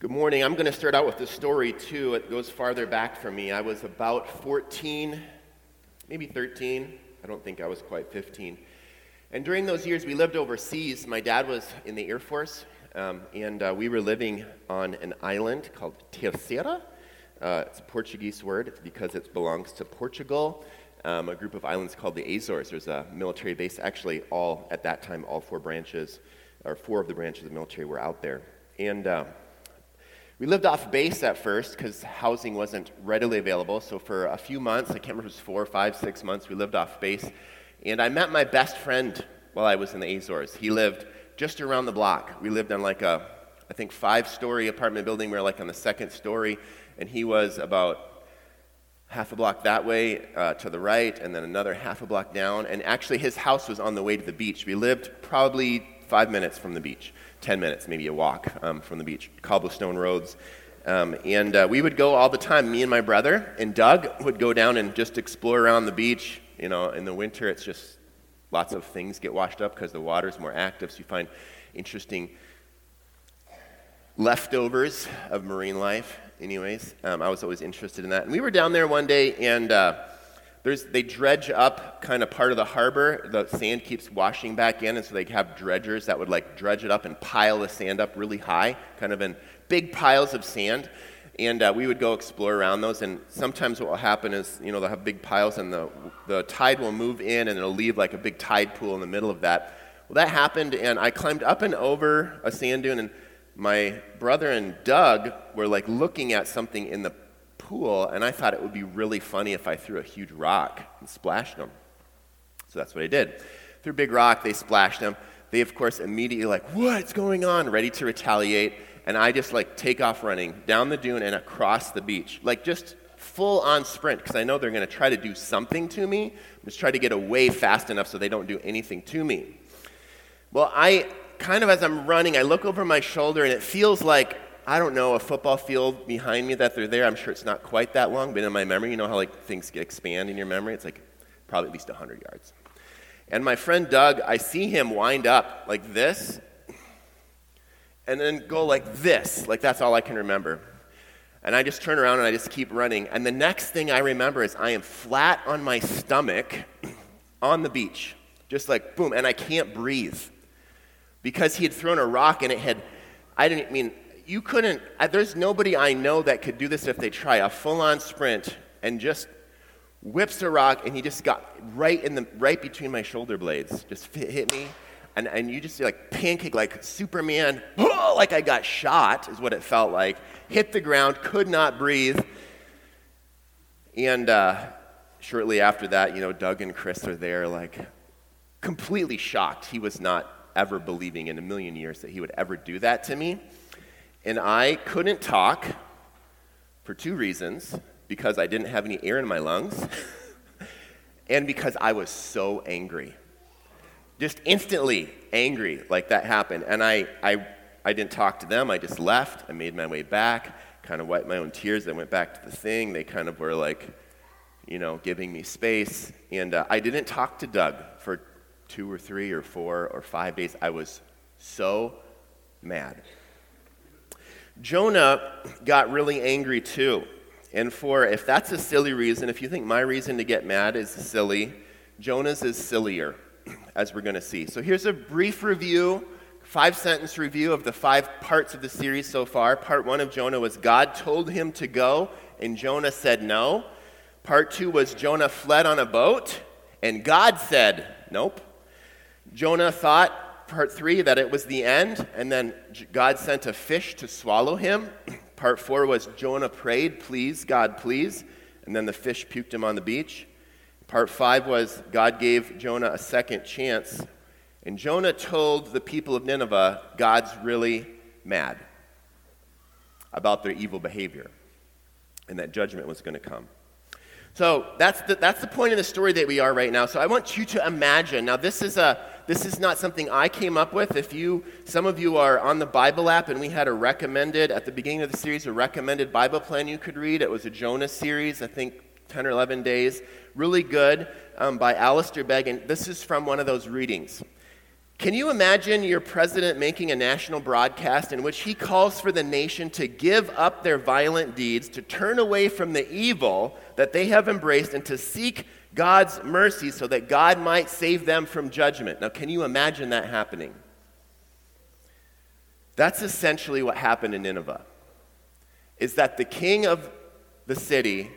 Good morning. I'm going to start out with this story, too. It goes farther back for me. I was about 14, maybe 13. I don't think I was quite 15. And during those years, we lived overseas. My dad was in the Air Force, and we were living on an island called Terceira. It's a Portuguese word because it belongs to Portugal, a group of islands called the Azores. There's a military base. Actually, at that time, all four of the branches of the military were out there. And we lived off base at first because housing wasn't readily available. So for a few months, I can't remember if it was 4, 5, 6 months, we lived off base. And I met my best friend while I was in the Azores. He lived just around the block. We lived on I think 5-story apartment building. We were on the second story. And he was about half a block that way to the right and then another half a block down. And actually his house was on the way to the beach. We lived probably 5 minutes from the beach. 10 minutes, maybe a walk from the beach, cobblestone roads. And we would go all the time. Me and my brother and Doug would go down and just explore around the beach. You know, in the winter, it's just lots of things get washed up because the water's more active, so you find interesting leftovers of marine life. Anyways, I was always interested in that. And we were down there one day, and they dredge up kind of part of the harbor. The sand keeps washing back in, and so they have dredgers that would dredge it up and pile the sand up really high, kind of in big piles of sand. And we would go explore around those, and sometimes what will happen is, they'll have big piles, and the tide will move in, and it'll leave a big tide pool in the middle of that. Well, that happened, and I climbed up and over a sand dune, and my brother and Doug were looking at something in the pool, and I thought it would be really funny if I threw a huge rock and splashed them. So that's what I did. Threw a big rock, they splashed them. They, of course, immediately what's going on? Ready to retaliate. And I just take off running down the dune and across the beach. Just full on sprint, because I know they're going to try to do something to me. Just try to get away fast enough so they don't do anything to me. Well, I kind of, as I'm running, I look over my shoulder, and it feels like, I don't know, a football field behind me that they're there. I'm sure it's not quite that long, but in my memory, you know how things expand in your memory? It's probably at least 100 yards. And my friend Doug, I see him wind up like this and then go like this. That's all I can remember. And I just turn around and I just keep running. And the next thing I remember is I am flat on my stomach on the beach, just boom, and I can't breathe because he had thrown a rock and you couldn't, there's nobody I know that could do this if they try a full-on sprint and just whips a rock, and he just got right between my shoulder blades, just hit me, and you just pancake, Superman, oh, I got shot is what it felt like, hit the ground, could not breathe, and shortly after that, Doug and Chris are there, completely shocked. He was not ever believing in a million years that he would ever do that to me. And I couldn't talk for two reasons, because I didn't have any air in my lungs and because I was so angry, just instantly angry that happened. And I didn't talk to them. I just left. I made my way back, kind of wiped my own tears. I went back to the thing. They kind of were giving me space. And I didn't talk to Doug for 2 or 3 or 4 or 5 days. I was so mad. Jonah got really angry too. And if that's a silly reason, if you think my reason to get mad is silly, Jonah's is sillier, as we're going to see. So here's a brief review, 5-sentence review of the 5 parts of the series so far. Part 1 of Jonah was God told him to go, and Jonah said no. Part 2 was Jonah fled on a boat, and God said nope. Jonah thought, Part 3, that it was the end, and then God sent a fish to swallow him. Part 4 was Jonah prayed, please, God, please, and then the fish puked him on the beach. Part 5 was God gave Jonah a second chance, and Jonah told the people of Nineveh, God's really mad about their evil behavior, and that judgment was going to come. So that's the point of the story that we are right now. So I want you to imagine. Now this is not something I came up with. If some of you are on the Bible app, and we had at the beginning of the series, a recommended Bible plan you could read. It was a Jonah series, I think 10 or 11 days. Really good by Alistair Begg. And this is from one of those readings. Can you imagine your president making a national broadcast in which he calls for the nation to give up their violent deeds, to turn away from the evil that they have embraced, and to seek God's mercy so that God might save them from judgment? Now, can you imagine that happening? That's essentially what happened in Nineveh, is that the king of the city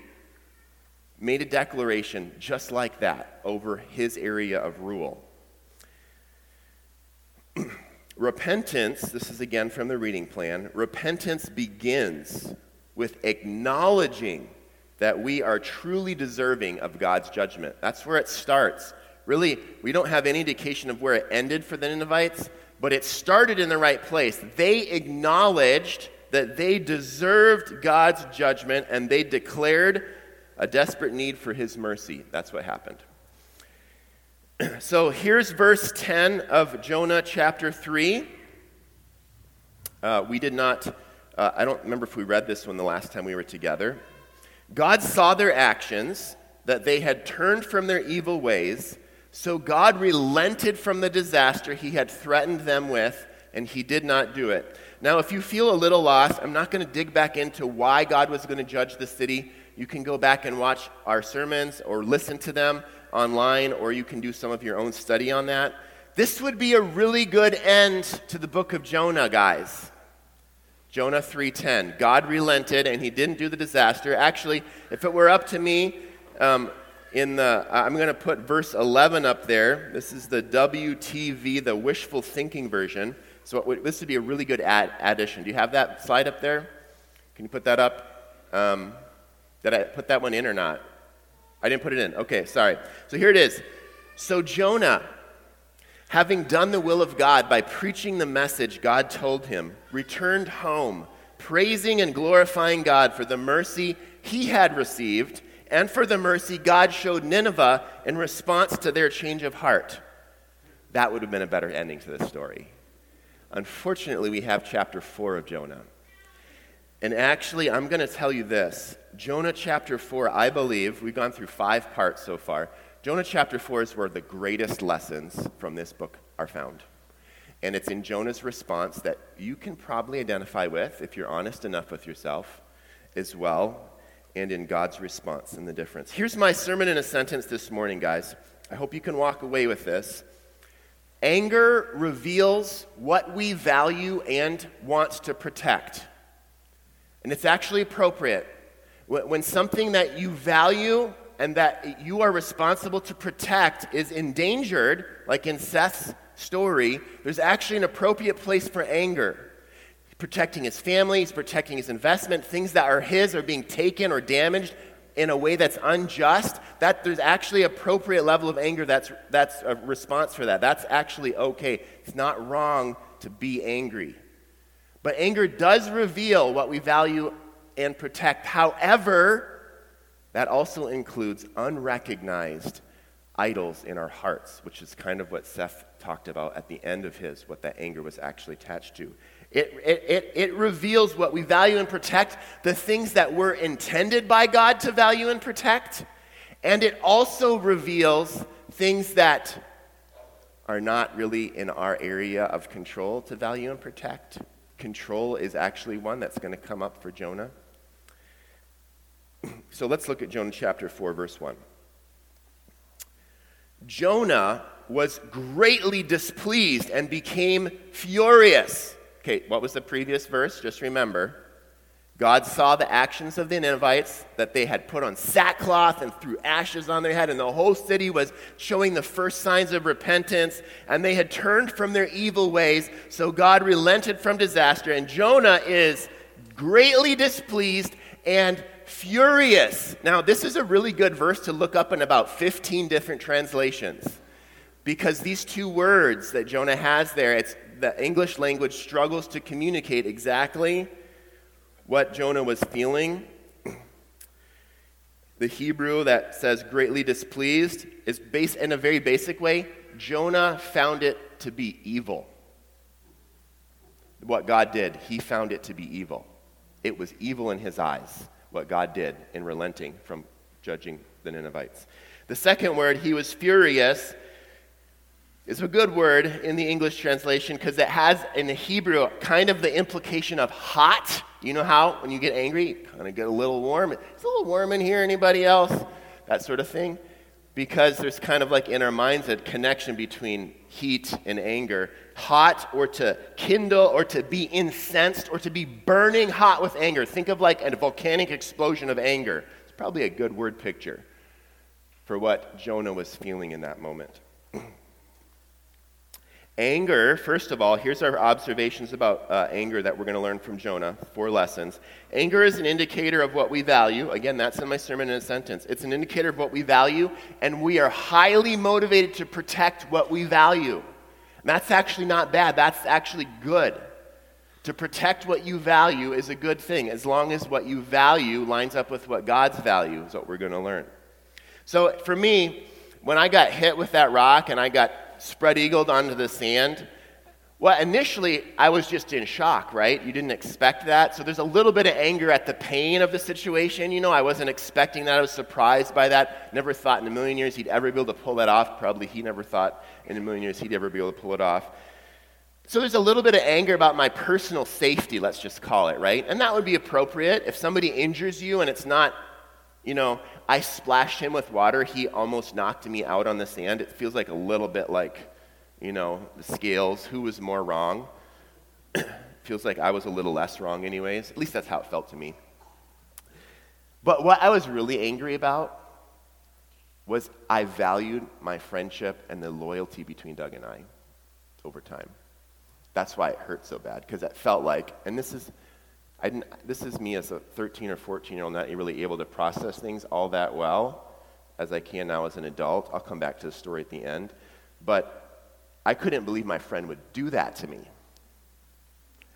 made a declaration just like that over his area of rule. Repentance, this is again from the reading plan, repentance begins with acknowledging that we are truly deserving of God's judgment. That's where it starts. Really, we don't have any indication of where it ended for the Ninevites, but it started in the right place. They acknowledged that they deserved God's judgment, and they declared a desperate need for his mercy. That's what happened. So here's verse 10 of Jonah chapter 3. I don't remember if we read this one the last time we were together. God saw their actions, that they had turned from their evil ways, so God relented from the disaster he had threatened them with, and he did not do it. Now, if you feel a little lost, I'm not going to dig back into why God was going to judge the city. You can go back and watch our sermons or listen to them online, or you can do some of your own study on that. This would be a really good end to the book of Jonah, guys. Jonah 3:10. God relented, and he didn't do the disaster. Actually, if it were up to me, I'm going to put verse 11 up there. This is the WTV, the wishful thinking version. So this would be a really good addition. Do you have that slide up there? Can you put that up? Did I put that one in or not? I didn't put it in. Okay, sorry. So here it is. So Jonah, having done the will of God by preaching the message God told him, returned home, praising and glorifying God for the mercy he had received and for the mercy God showed Nineveh in response to their change of heart. That would have been a better ending to this story. Unfortunately, we have chapter 4 of Jonah. And actually, I'm going to tell you this. Jonah chapter 4, I believe, we've gone through 5 parts so far. Jonah chapter 4 is where the greatest lessons from this book are found. And it's in Jonah's response that you can probably identify with, if you're honest enough with yourself as well, and in God's response and the difference. Here's my sermon in a sentence this morning, guys. I hope you can walk away with this. Anger reveals what we value and want to protect. And it's actually appropriate. When something that you value and that you are responsible to protect is endangered, like in Seth's story, there's actually an appropriate place for anger. He's protecting his family, he's protecting his investment, things that are his are being taken or damaged in a way that's unjust. That there's actually appropriate level of anger that's a response for that. That's actually okay. It's not wrong to be angry. But anger does reveal what we value and protect. However, that also includes unrecognized idols in our hearts, which is kind of what Seth talked about at the end of his, what that anger was actually attached to. It reveals what we value and protect, the things that were intended by God to value and protect, and it also reveals things that are not really in our area of control to value and protect. Control is actually one that's going to come up for Jonah. So let's look at Jonah chapter 4, verse 1. Jonah was greatly displeased and became furious. Okay, what was the previous verse? Just remember. God saw the actions of the Ninevites, that they had put on sackcloth and threw ashes on their head, and the whole city was showing the first signs of repentance, and they had turned from their evil ways, so God relented from disaster, and Jonah is greatly displeased and furious. Now, this is a really good verse to look up in about 15 different translations, because these two words that Jonah has there, the English language struggles to communicate exactly what Jonah was feeling. The Hebrew that says greatly displeased is based in a very basic way. Jonah found it to be evil. What God did, he found it to be evil. It was evil in his eyes, what God did in relenting from judging the Ninevites. The second word, he was furious, It's a good word in the English translation because it has in the Hebrew kind of the implication of hot. You know how when you get angry, you kind of get a little warm. It's a little warm in here, anybody else? That sort of thing. Because there's kind of like in our minds a connection between heat and anger. Hot or to kindle or to be incensed or to be burning hot with anger. Think of like a volcanic explosion of anger. It's probably a good word picture for what Jonah was feeling in that moment. Anger, first of all, here's our observations about anger that we're going to learn from Jonah, 4 lessons. Anger is an indicator of what we value. Again, that's in my sermon in a sentence. It's an indicator of what we value, and we are highly motivated to protect what we value. And that's actually not bad. That's actually good. To protect what you value is a good thing, as long as what you value lines up with what God's value is what we're going to learn. So for me, when I got hit with that rock and I got spread-eagled onto the sand, well, initially, I was just in shock, right? You didn't expect that. So there's a little bit of anger at the pain of the situation. You know, I wasn't expecting that. I was surprised by that. Never thought in a million years he'd ever be able to pull that off. Probably he never thought in a million years he'd ever be able to pull it off. So there's a little bit of anger about my personal safety, let's just call it, right? And that would be appropriate. If somebody injures you and it's not, you know, I splashed him with water, he almost knocked me out on the sand. It feels like a little bit like, you know, the scales, who was more wrong? Feels like I was a little less wrong anyways. At least that's how it felt to me. But what I was really angry about was I valued my friendship and the loyalty between Doug and I over time. That's why it hurt so bad, because it felt like, and this is me as a 13 or 14-year-old not really able to process things all that well as I can now as an adult. I'll come back to the story at the end. But I couldn't believe my friend would do that to me.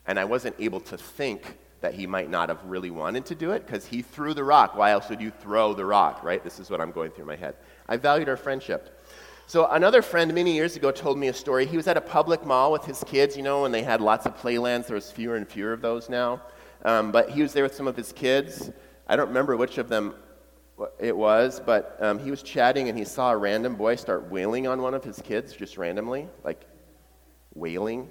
And I wasn't able to think that he might not have really wanted to do it because he threw the rock. Why else would you throw the rock, right? This is what I'm going through in my head. I valued our friendship. So another friend many years ago told me a story. He was at a public mall with his kids, you know, and they had lots of playlands. There was fewer and fewer of those now. But he was there with some of his kids. I don't remember which of them it was, but he was chatting and he saw a random boy start wailing on one of his kids, just randomly, like wailing.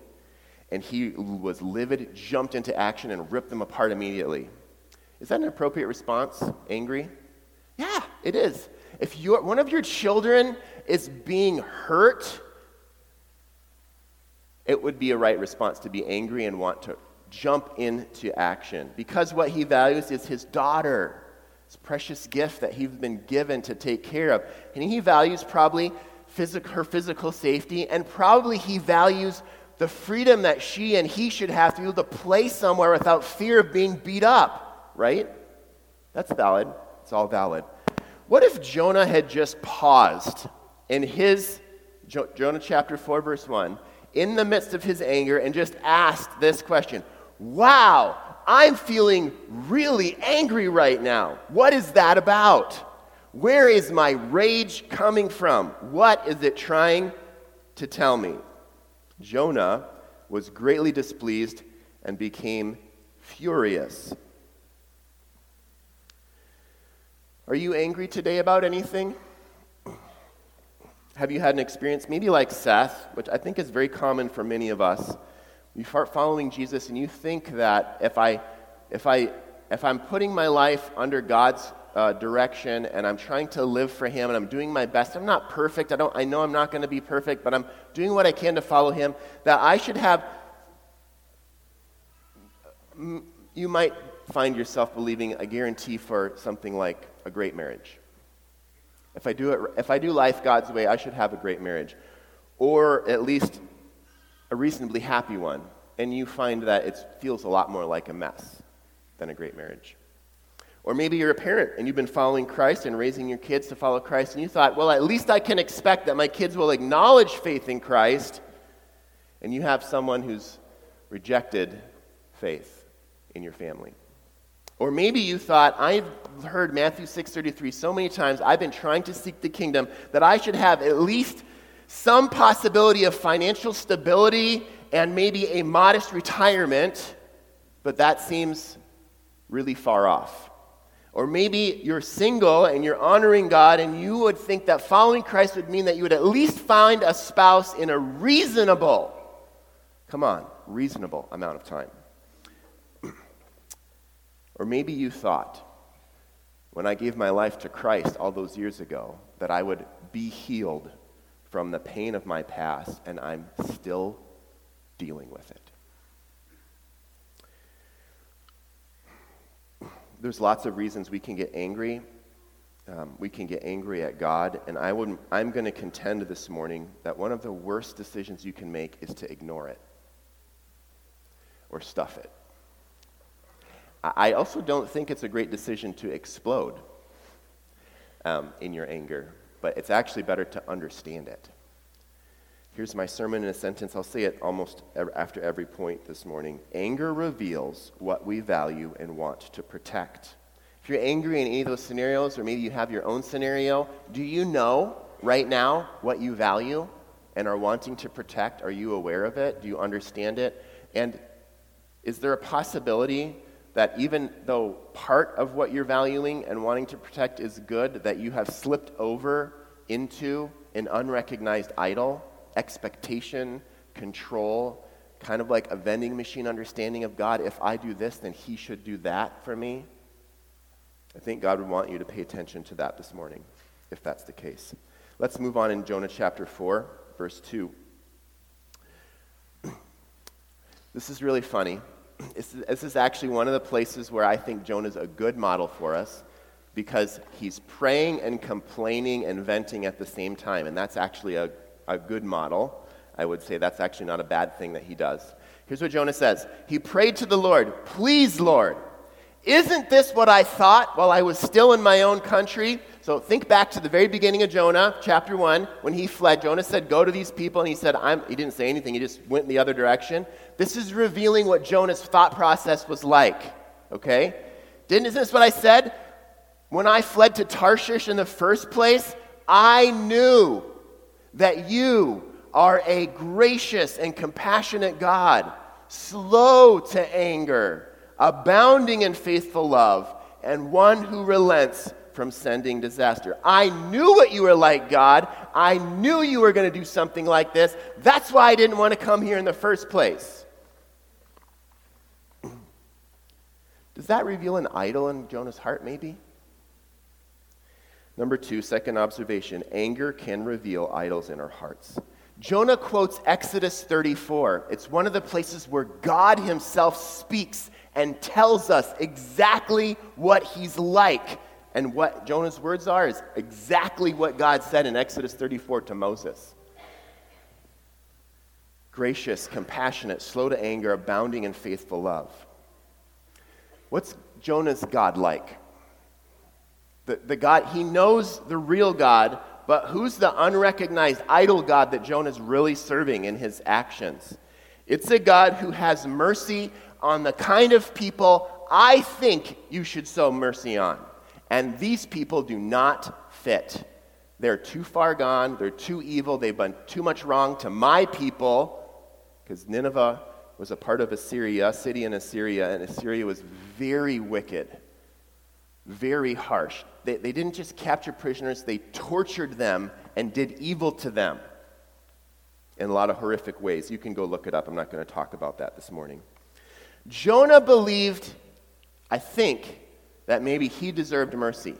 And he was livid, jumped into action, and ripped them apart immediately. Is that an appropriate response? Angry? Yeah, it is. If one of your children is being hurt, it would be a right response to be angry and want to jump into action, because what he values is his daughter, his precious gift that he's been given to take care of. And he values probably her physical safety, and probably he values the freedom that she and he should have to be able to play somewhere without fear of being beat up, right? That's valid. It's all valid. What if Jonah had just paused in his, Jonah chapter 4, verse 1, in the midst of his anger and just asked this question? Wow, I'm feeling really angry right now. What is that about? Where is my rage coming from? What is it trying to tell me? Jonah was greatly displeased and became furious. Are you angry today about anything? Have you had an experience, maybe like Seth, which I think is very common for many of us? You start following Jesus and you think that if I'm putting my life under God's direction and I'm trying to live for Him and I'm doing my best, I'm not perfect. I know I'm not going to be perfect, but I'm doing what I can to follow Him. That I should have. You might find yourself believing a guarantee for something like a great marriage. If I do life God's way, I should have a great marriage, or at least a reasonably happy one, and you find that it feels a lot more like a mess than a great marriage. Or maybe you're a parent, and you've been following Christ and raising your kids to follow Christ, and you thought, well, at least I can expect that my kids will acknowledge faith in Christ, and you have someone who's rejected faith in your family. Or maybe you thought, I've heard Matthew 6:33 so many times, I've been trying to seek the kingdom, that I should have at least some possibility of financial stability and maybe a modest retirement, but that seems really far off. Or maybe you're single and you're honoring God and you would think that following Christ would mean that you would at least find a spouse in a reasonable, reasonable amount of time. Or maybe you thought, when I gave my life to Christ all those years ago, that I would be healed from the pain of my past, and I'm still dealing with it. There's lots of reasons we can get angry. We can get angry at God, and I'm going to contend this morning that one of the worst decisions you can make is to ignore it or stuff it. I also don't think it's a great decision to explode in your anger, but it's actually better to understand it. Here's my sermon in a sentence. I'll say it almost after every point this morning. Anger reveals what we value and want to protect. If you're angry in any of those scenarios, or maybe you have your own scenario, do you know right now what you value and are wanting to protect? Are you aware of it? Do you understand it? And is there a possibility that even though part of what you're valuing and wanting to protect is good, that you have slipped over into an unrecognized idol? Expectation, control, kind of like a vending machine understanding of God. If I do this, then he should do that for me. I think God would want you to pay attention to that this morning, if that's the case. Let's move on in Jonah chapter 4, verse 2. This is really funny. This is actually one of the places where I think Jonah's a good model for us, because he's praying and complaining and venting at the same time, and that's actually a good model. I would say that's actually not a bad thing that he does. Here's what Jonah says. He prayed to the Lord, "Please, Lord, isn't this what I thought while I was still in my own country?" So think back to the very beginning of Jonah, chapter 1, when he fled. Jonah said, "Go to these people," and he said, he didn't say anything. He just went in the other direction. This is revealing what Jonah's thought process was like, okay? Isn't this what I said? When I fled to Tarshish in the first place, I knew that you are a gracious and compassionate God, slow to anger, abounding in faithful love, and one who relents from sending disaster. I knew what you were like, God. I knew you were going to do something like this. That's why I didn't want to come here in the first place. Does that reveal an idol in Jonah's heart, maybe? Number two, second observation, anger can reveal idols in our hearts. Jonah quotes Exodus 34. It's one of the places where God himself speaks and tells us exactly what he's like. And what Jonah's words are is exactly what God said in Exodus 34 to Moses. Gracious, compassionate, slow to anger, abounding in faithful love. What's Jonah's God like? The God, he knows the real God, but who's the unrecognized idol God that Jonah's really serving in his actions? It's a God who has mercy on the kind of people I think you should sow mercy on. And these people do not fit. They're too far gone. They're too evil. They've done too much wrong to my people, because Nineveh was a part of Assyria, a city in Assyria, and Assyria was very wicked, very harsh. They didn't just capture prisoners, they tortured them and did evil to them in a lot of horrific ways. You can go look it up. I'm not going to talk about that this morning. Jonah believed, I think, that maybe he deserved mercy.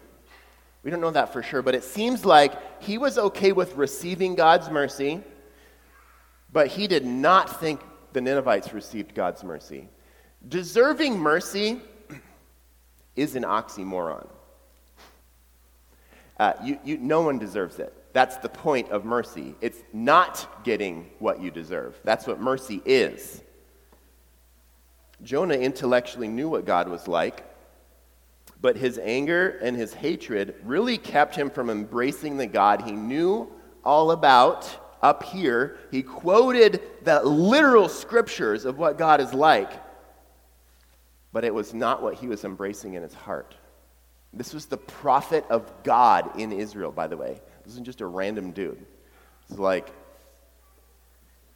We don't know that for sure, but it seems like he was okay with receiving God's mercy, but he did not think the Ninevites received God's mercy. Deserving mercy is an oxymoron. No one deserves it. That's the point of mercy. It's not getting what you deserve. That's what mercy is. Jonah intellectually knew what God was like, but his anger and his hatred really kept him from embracing the God he knew all about up here. He quoted the literal scriptures of what God is like, but it was not what he was embracing in his heart. This was the prophet of God in Israel, by the way. This isn't just a random dude. It's like,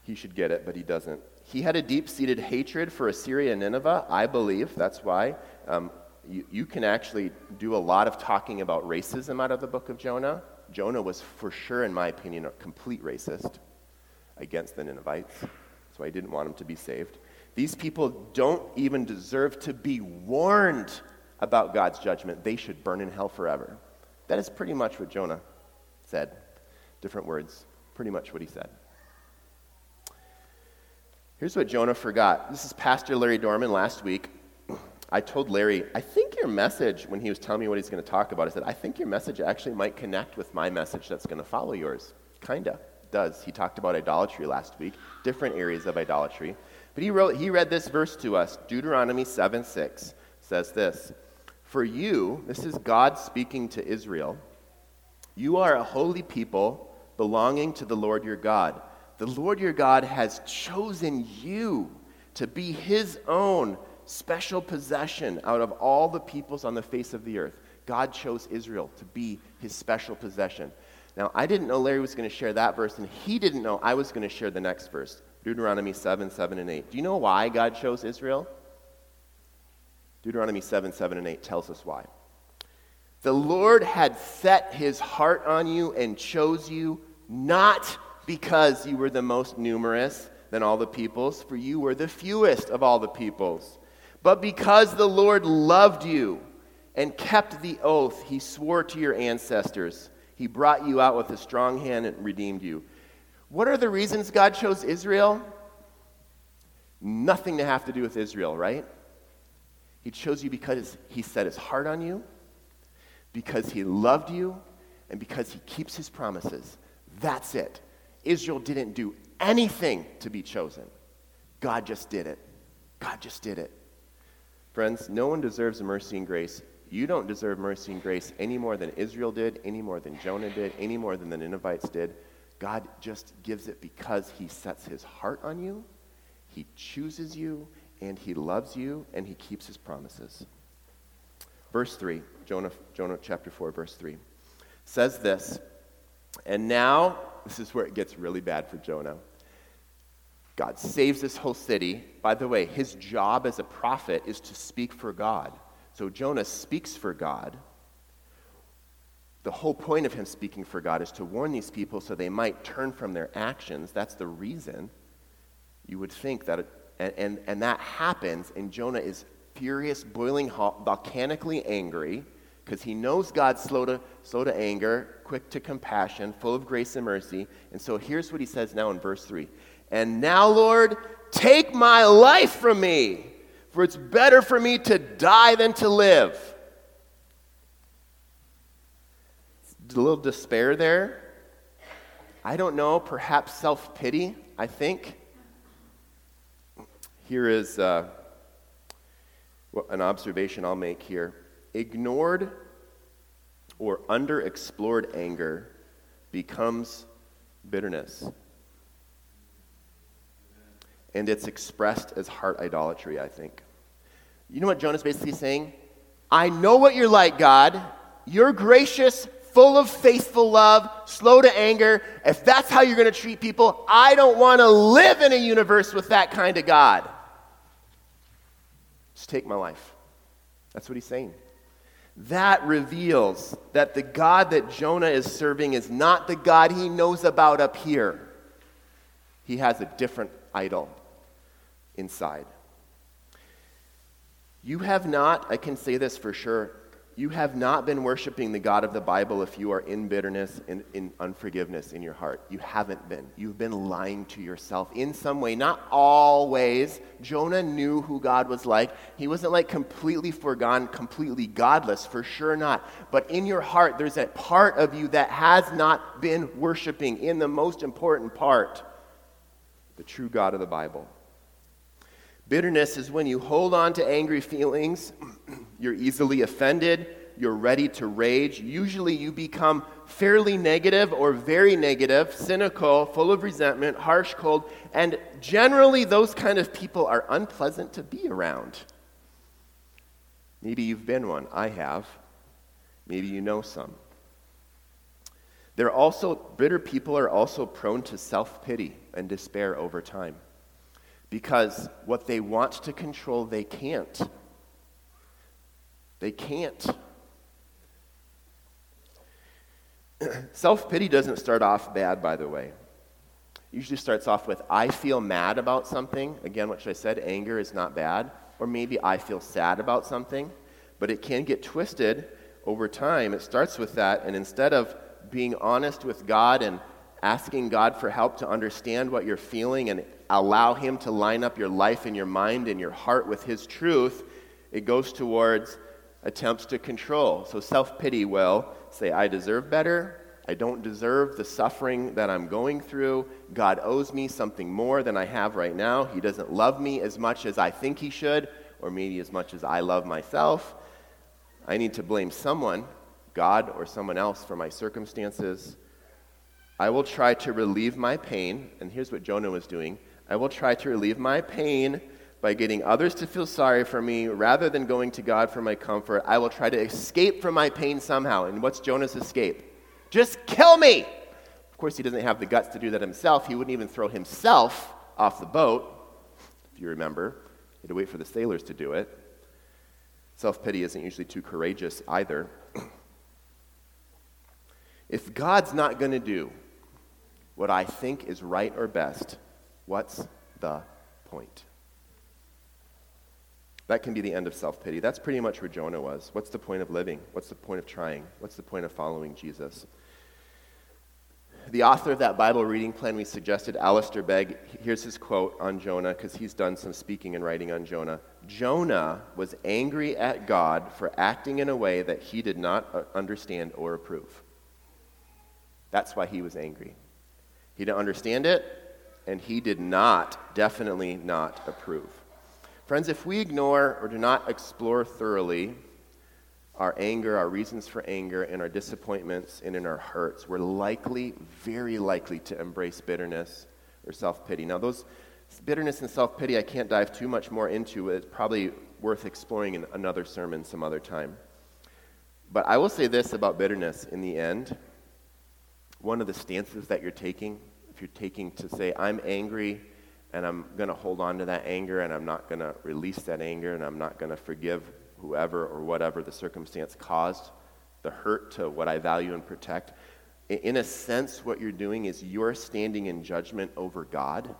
he should get it, but he doesn't. He had a deep-seated hatred for Assyria and Nineveh, I believe. That's why you can actually do a lot of talking about racism out of the book of Jonah. Jonah was for sure, in my opinion, a complete racist against the Ninevites. That's why I didn't want him to be saved. These people don't even deserve to be warned about God's judgment. They should burn in hell forever. That is pretty much what Jonah said. Different words, pretty much what he said. Here's what Jonah forgot. This is Pastor Larry Dorman last week. I told Larry, I think your message, when he was telling me what he's going to talk about, I said, I think your message actually might connect with my message that's going to follow yours. Kinda does. He talked about idolatry last week, different areas of idolatry. But he read this verse to us. Deuteronomy 7:6 says this, "For you," this is God speaking to Israel, "you are a holy people belonging to the Lord your God. The Lord your God has chosen you to be his own special possession out of all the peoples on the face of the earth." God chose Israel to be his special possession. Now, I didn't know Larry was going to share that verse, and he didn't know I was going to share the next verse, Deuteronomy 7:7 and 8. Do you know why God chose Israel? Deuteronomy 7:7 and 8 tells us why. "The Lord had set his heart on you and chose you, not because you were the most numerous than all the peoples, for you were the fewest of all the peoples, but because the Lord loved you and kept the oath he swore to your ancestors. He brought you out with a strong hand and redeemed you." What are the reasons God chose Israel? Nothing to have to do with Israel, right? He chose you because he set his heart on you, because he loved you, and because he keeps his promises. That's it. Israel didn't do anything to be chosen. God just did it. God just did it. Friends, no one deserves mercy and grace. You don't deserve mercy and grace any more than Israel did, any more than Jonah did, any more than the Ninevites did. God just gives it because he sets his heart on you, he chooses you, and he loves you, and he keeps his promises. Verse 3, Jonah chapter 4, verse 3, says this, "And now," this is where it gets really bad for Jonah. God saves this whole city. By the way, his job as a prophet is to speak for God. So Jonah speaks for God. The whole point of him speaking for God is to warn these people so they might turn from their actions. That's the reason. You would think that, and that happens, and Jonah is furious, boiling hot, volcanically angry, because he knows God's slow to anger, quick to compassion, full of grace and mercy. And so here's what he says now in verse 3. "And now, Lord, take my life from me, for it's better for me to die than to live." It's a little despair there. I don't know, perhaps self-pity, I think. Here is an observation I'll make here. Ignored or underexplored anger becomes bitterness. And it's expressed as heart idolatry, I think. You know what Jonah's basically saying? I know what you're like, God. You're gracious, full of faithful love, slow to anger. If that's how you're going to treat people, I don't want to live in a universe with that kind of God. Just take my life. That's what he's saying. That reveals that the God that Jonah is serving is not the God he knows about up here. He has a different idol inside. You have not, I can say this for sure, you have not been worshiping the God of the Bible if you are in bitterness and in unforgiveness in your heart. You haven't been. You've been lying to yourself in some way, not always. Jonah knew who God was like. He wasn't like completely forgone, completely godless, for sure not. But in your heart, there's a part of you that has not been worshiping in the most important part, the true God of the Bible. Bitterness is when you hold on to angry feelings, you're easily offended, you're ready to rage. Usually you become fairly negative or very negative, cynical, full of resentment, harsh, cold, and generally those kind of people are unpleasant to be around. Maybe you've been one. I have. Maybe you know some. Bitter people are also prone to self-pity and despair over time, because what they want to control, they can't. They can't. Self-pity doesn't start off bad, by the way. It usually starts off with, I feel mad about something. Again, what I said, anger is not bad. Or maybe I feel sad about something. But it can get twisted over time. It starts with that, and instead of being honest with God and asking God for help to understand what you're feeling and allow him to line up your life and your mind and your heart with his truth, it goes towards attempts to control. So self-pity will say, I deserve better. I don't deserve the suffering that I'm going through. God owes me something more than I have right now. He doesn't love me as much as I think he should, or maybe as much as I love myself. I need to blame someone, God or someone else, for my circumstances. I will try to relieve my pain, and here's what Jonah was doing. I will try to relieve my pain by getting others to feel sorry for me rather than going to God for my comfort. I will try to escape from my pain somehow. And what's Jonah's escape? Just kill me! Of course, he doesn't have the guts to do that himself. He wouldn't even throw himself off the boat, if you remember. He had to wait for the sailors to do it. Self-pity isn't usually too courageous either. If God's not going to do what I think is right or best, what's the point? That can be the end of self-pity. That's pretty much where Jonah was. What's the point of living? What's the point of trying? What's the point of following Jesus? The author of that Bible reading plan we suggested, Alistair Begg, here's his quote on Jonah, because he's done some speaking and writing on Jonah. Jonah was angry at God for acting in a way that he did not understand or approve. That's why he was angry. He didn't understand it, and he did not, definitely not approve. Friends, if we ignore or do not explore thoroughly our anger, our reasons for anger, and our disappointments, and in our hurts, we're likely, very likely, to embrace bitterness or self-pity. Now, those bitterness and self-pity I can't dive too much more into. It's probably worth exploring in another sermon some other time. But I will say this about bitterness in the end. One of the stances that you're taking, if you're taking to say, I'm angry and I'm going to hold on to that anger and I'm not going to release that anger and I'm not going to forgive whoever or whatever the circumstance caused the hurt to what I value and protect, in a sense what you're doing is you're standing in judgment over God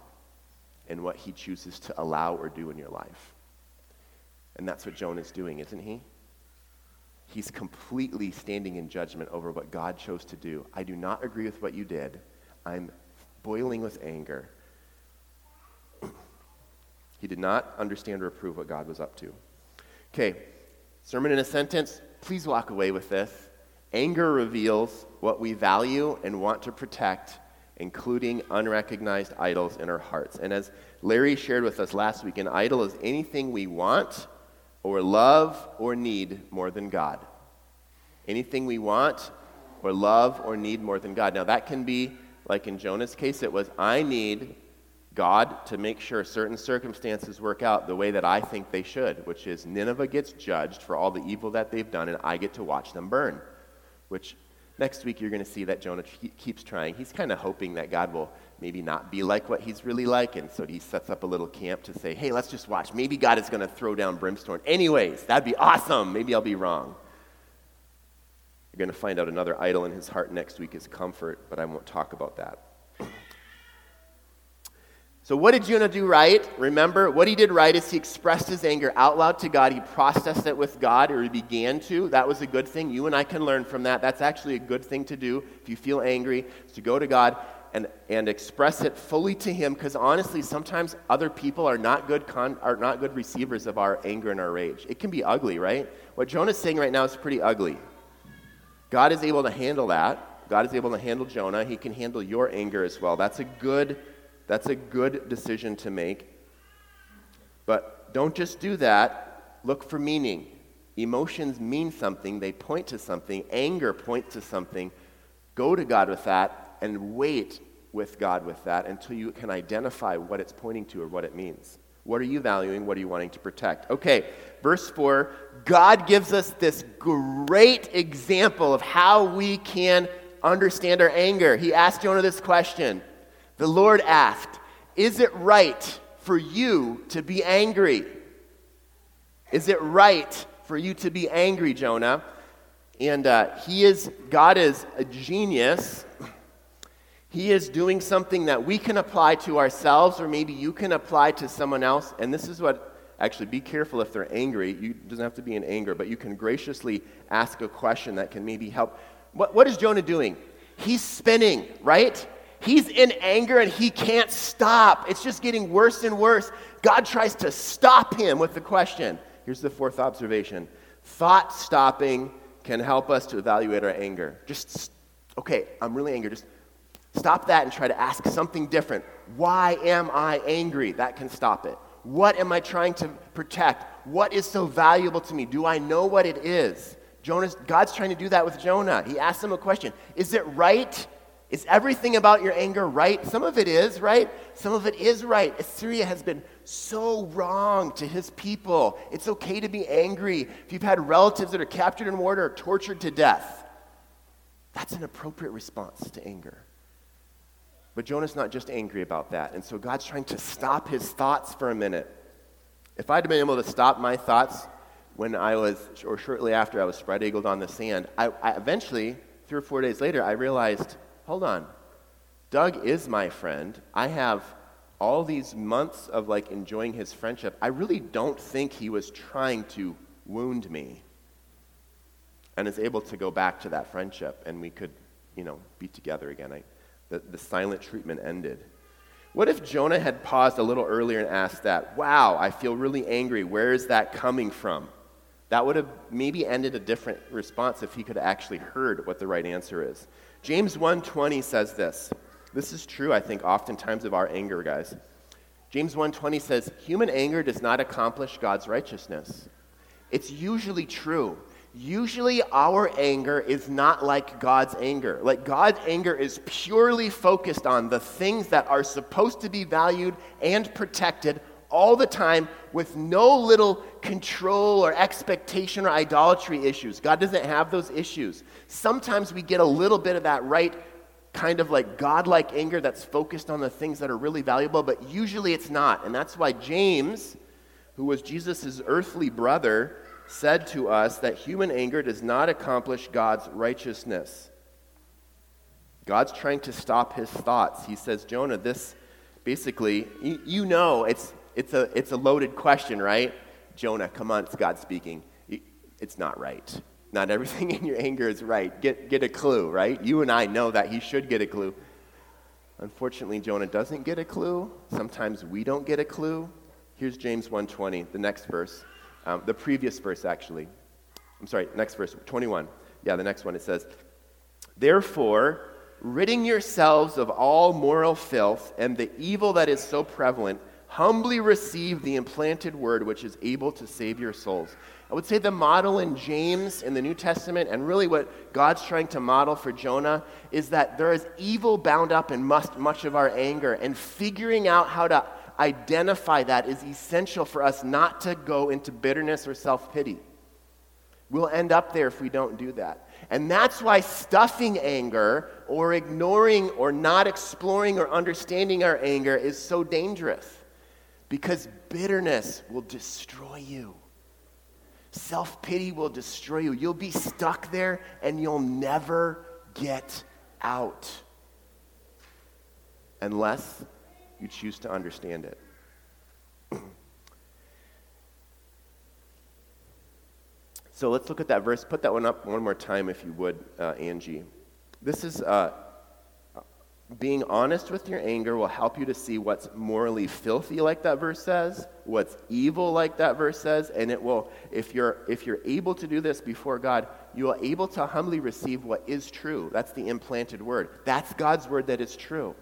and what he chooses to allow or do in your life. And that's what Jonah's doing, isn't he? He's completely standing in judgment over what God chose to do. I do not agree with what you did. I'm boiling with anger. He did not understand or approve what God was up to. Okay, sermon in a sentence. Please walk away with this. Anger reveals what we value and want to protect, including unrecognized idols in our hearts. And as Larry shared with us last week, an idol is anything we want or love or need more than God. Anything we want or love or need more than God. Now that can be, like in Jonah's case, it was, I need God to make sure certain circumstances work out the way that I think they should, which is Nineveh gets judged for all the evil that they've done and I get to watch them burn, which next week you're going to see that Jonah keeps trying. He's kind of hoping that God will maybe not be like what he's really like, and so he sets up a little camp to say, hey, let's just watch. Maybe God is going to throw down brimstone. Anyways, that'd be awesome. Maybe I'll be wrong. You're going to find out another idol in his heart next week is comfort, but I won't talk about that. So what did Jonah do right? Remember, what he did right is he expressed his anger out loud to God. He processed it with God, or he began to. That was a good thing. You and I can learn from that. That's actually a good thing to do if you feel angry, is to go to God and express it fully to him, because honestly, sometimes other people are not good receivers of our anger and our rage. It can be ugly, right? What Jonah's saying right now is pretty ugly. God is able to handle that. God is able to handle Jonah. He can handle your anger as well. That's a good decision to make. But don't just do that. Look for meaning. Emotions mean something. They point to something. Anger points to something. Go to God with that and wait with God with that until you can identify what it's pointing to or what it means. What are you valuing? What are you wanting to protect? Okay, verse 4. God gives us this great example of how we can understand our anger. He asked Jonah this question. The Lord asked, is it right for you to be angry? Is it right for you to be angry, Jonah. And God is a genius. He is doing something that we can apply to ourselves, or maybe you can apply to someone else. And this is what, actually, be careful if they're angry. It doesn't have to be in anger, but you can graciously ask a question that can maybe help. What is Jonah doing? He's spinning, right? He's in anger and he can't stop. It's just getting worse and worse. God tries to stop him with the question. Here's the fourth observation. Thought stopping can help us to evaluate our anger. Just, okay, I'm really angry. Just stop that and try to ask something different. Why am I angry? That can stop it. What am I trying to protect? What is so valuable to me? Do I know what it is? God's trying to do that with Jonah. He asks him a question. Is it right? Is everything about your anger right? Some of it is, right? Some of it is right. Assyria has been so wrong to his people. It's okay to be angry. If you've had relatives that are captured in war or tortured to death, that's an appropriate response to anger. But Jonah's not just angry about that. And so God's trying to stop his thoughts for a minute. If I'd been able to stop my thoughts when I was, or shortly after I was spread-eagled on the sand, I eventually, 3 or 4 days later, I realized, hold on, Doug is my friend. I have all these months of enjoying his friendship. I really don't think he was trying to wound me, and is able to go back to that friendship, and we could, be together again. The silent treatment ended. What if Jonah had paused a little earlier and asked that, wow, I feel really angry. Where is that coming from? That would have maybe ended a different response if he could have actually heard what the right answer is. James 1:20 says this. This is true, I think, oftentimes of our anger, guys. James 1:20 says, human anger does not accomplish God's righteousness. It's usually true. Usually our anger is not like God's anger. God's anger is purely focused on the things that are supposed to be valued and protected all the time, with no little control or expectation or idolatry issues. God doesn't have those issues. Sometimes we get a little bit of that right kind of God-like anger that's focused on the things that are really valuable, but usually it's not. And that's why James, who was Jesus' earthly brother, said to us that human anger does not accomplish God's righteousness. God's trying to stop his thoughts. He says, Jonah, this basically, it's a loaded question, right? Jonah, come on, it's God speaking. It's not right. Not everything in your anger is right. Get a clue, right? You and I know that he should get a clue. Unfortunately, Jonah doesn't get a clue. Sometimes we don't get a clue. Here's James 1:20, the next verse. The previous verse, actually. I'm sorry, next verse, 21. Yeah, the next one, it says, therefore, ridding yourselves of all moral filth and the evil that is so prevalent, humbly receive the implanted word which is able to save your souls. I would say the model in James in the New Testament, and really what God's trying to model for Jonah, is that there is evil bound up in much of our anger, and figuring out how to identify that is essential for us not to go into bitterness or self-pity. We'll end up there if we don't do that. And that's why stuffing anger or ignoring or not exploring or understanding our anger is so dangerous, because bitterness will destroy you. Self-pity will destroy you. You'll be stuck there and you'll never get out unless you choose to understand it. So let's look at that verse. Put that one up one more time if you would, Angie. This is being honest with your anger will help you to see what's morally filthy, like that verse says, what's evil, like that verse says, and it will, if you're able to do this before God, you are able to humbly receive what is true. That's the implanted word. That's God's word that is true.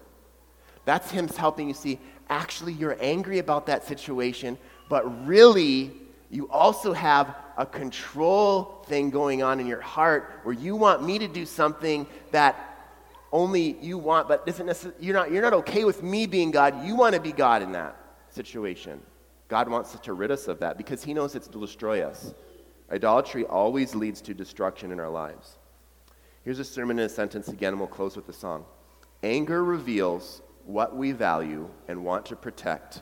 That's him helping you see, actually, you're angry about that situation, but really, you also have a control thing going on in your heart where you want me to do something that only you want, but isn't necessarily, you're not okay with me being God. You want to be God in that situation. God wants to rid us of that because he knows it's to destroy us. Idolatry always leads to destruction in our lives. Here's a sermon in a sentence again, and we'll close with the song. Anger reveals what we value and want to protect,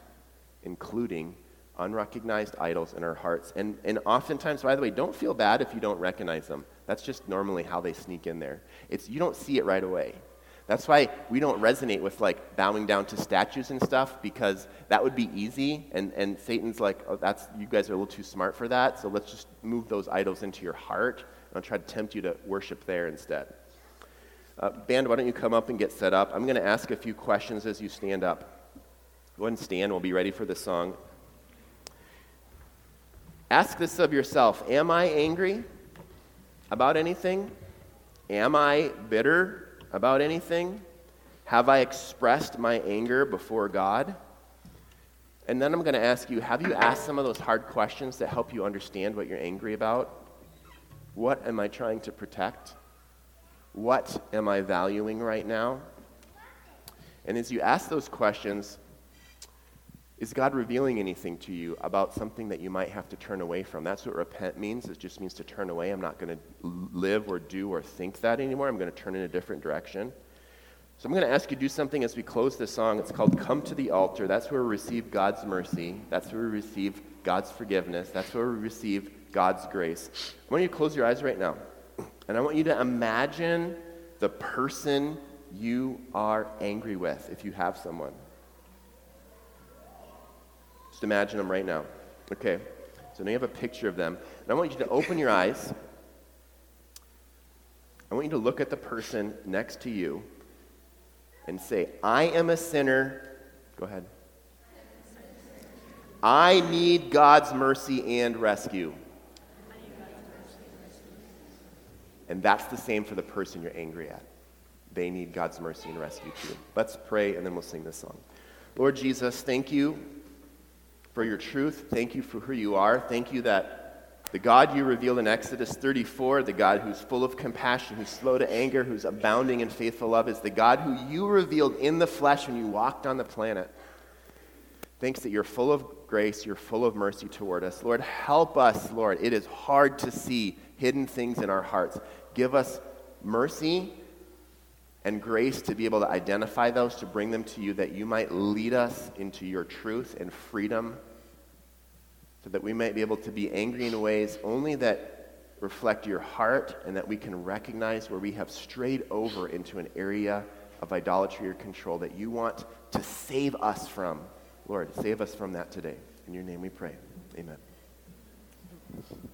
including unrecognized idols in our hearts. And oftentimes, by the way, don't feel bad if you don't recognize them. That's just normally how they sneak in there. It's you don't see it right away. That's why we don't resonate with like bowing down to statues and stuff, because that would be easy, and Satan's like, oh, that's, you guys are a little too smart for that, so let's just move those idols into your heart, and I'll try to tempt you to worship there instead. Band, why don't you come up and get set up? I'm going to ask a few questions as you stand up. Go ahead and stand. We'll be ready for this song. Ask this of yourself. Am I angry about anything? Am I bitter about anything? Have I expressed my anger before God? And then I'm going to ask you, have you asked some of those hard questions that help you understand what you're angry about? What am I trying to protect? What am I valuing right now? And as you ask those questions, is God revealing anything to you about something that you might have to turn away from? That's what repent means. It just means to turn away. I'm not going to live or do or think that anymore. I'm going to turn in a different direction. So I'm going to ask you to do something as we close this song. It's called Come to the Altar. That's where we receive God's mercy. That's where we receive God's forgiveness. That's where we receive God's grace. I want you to close your eyes right now. And I want you to imagine the person you are angry with, if you have someone. Just imagine them right now. Okay, so now you have a picture of them. And I want you to open your eyes. I want you to look at the person next to you and say, I am a sinner. Go ahead. I need God's mercy and rescue. And that's the same for the person you're angry at. They need God's mercy and rescue too. Let's pray, and then we'll sing this song. Lord Jesus, thank you for your truth. Thank you for who you are. Thank you that the God you revealed in Exodus 34, the God who's full of compassion, who's slow to anger, who's abounding in faithful love, is the God who you revealed in the flesh when you walked on the planet. Thanks that you're full of grace, you're full of mercy toward us. Lord, help us, Lord. It is hard to see hidden things in our hearts. Give us mercy and grace to be able to identify those, to bring them to you, that you might lead us into your truth and freedom, so that we might be able to be angry in ways only that reflect your heart, and that we can recognize where we have strayed over into an area of idolatry or control that you want to save us from. Lord, save us from that today. In your name we pray. Amen.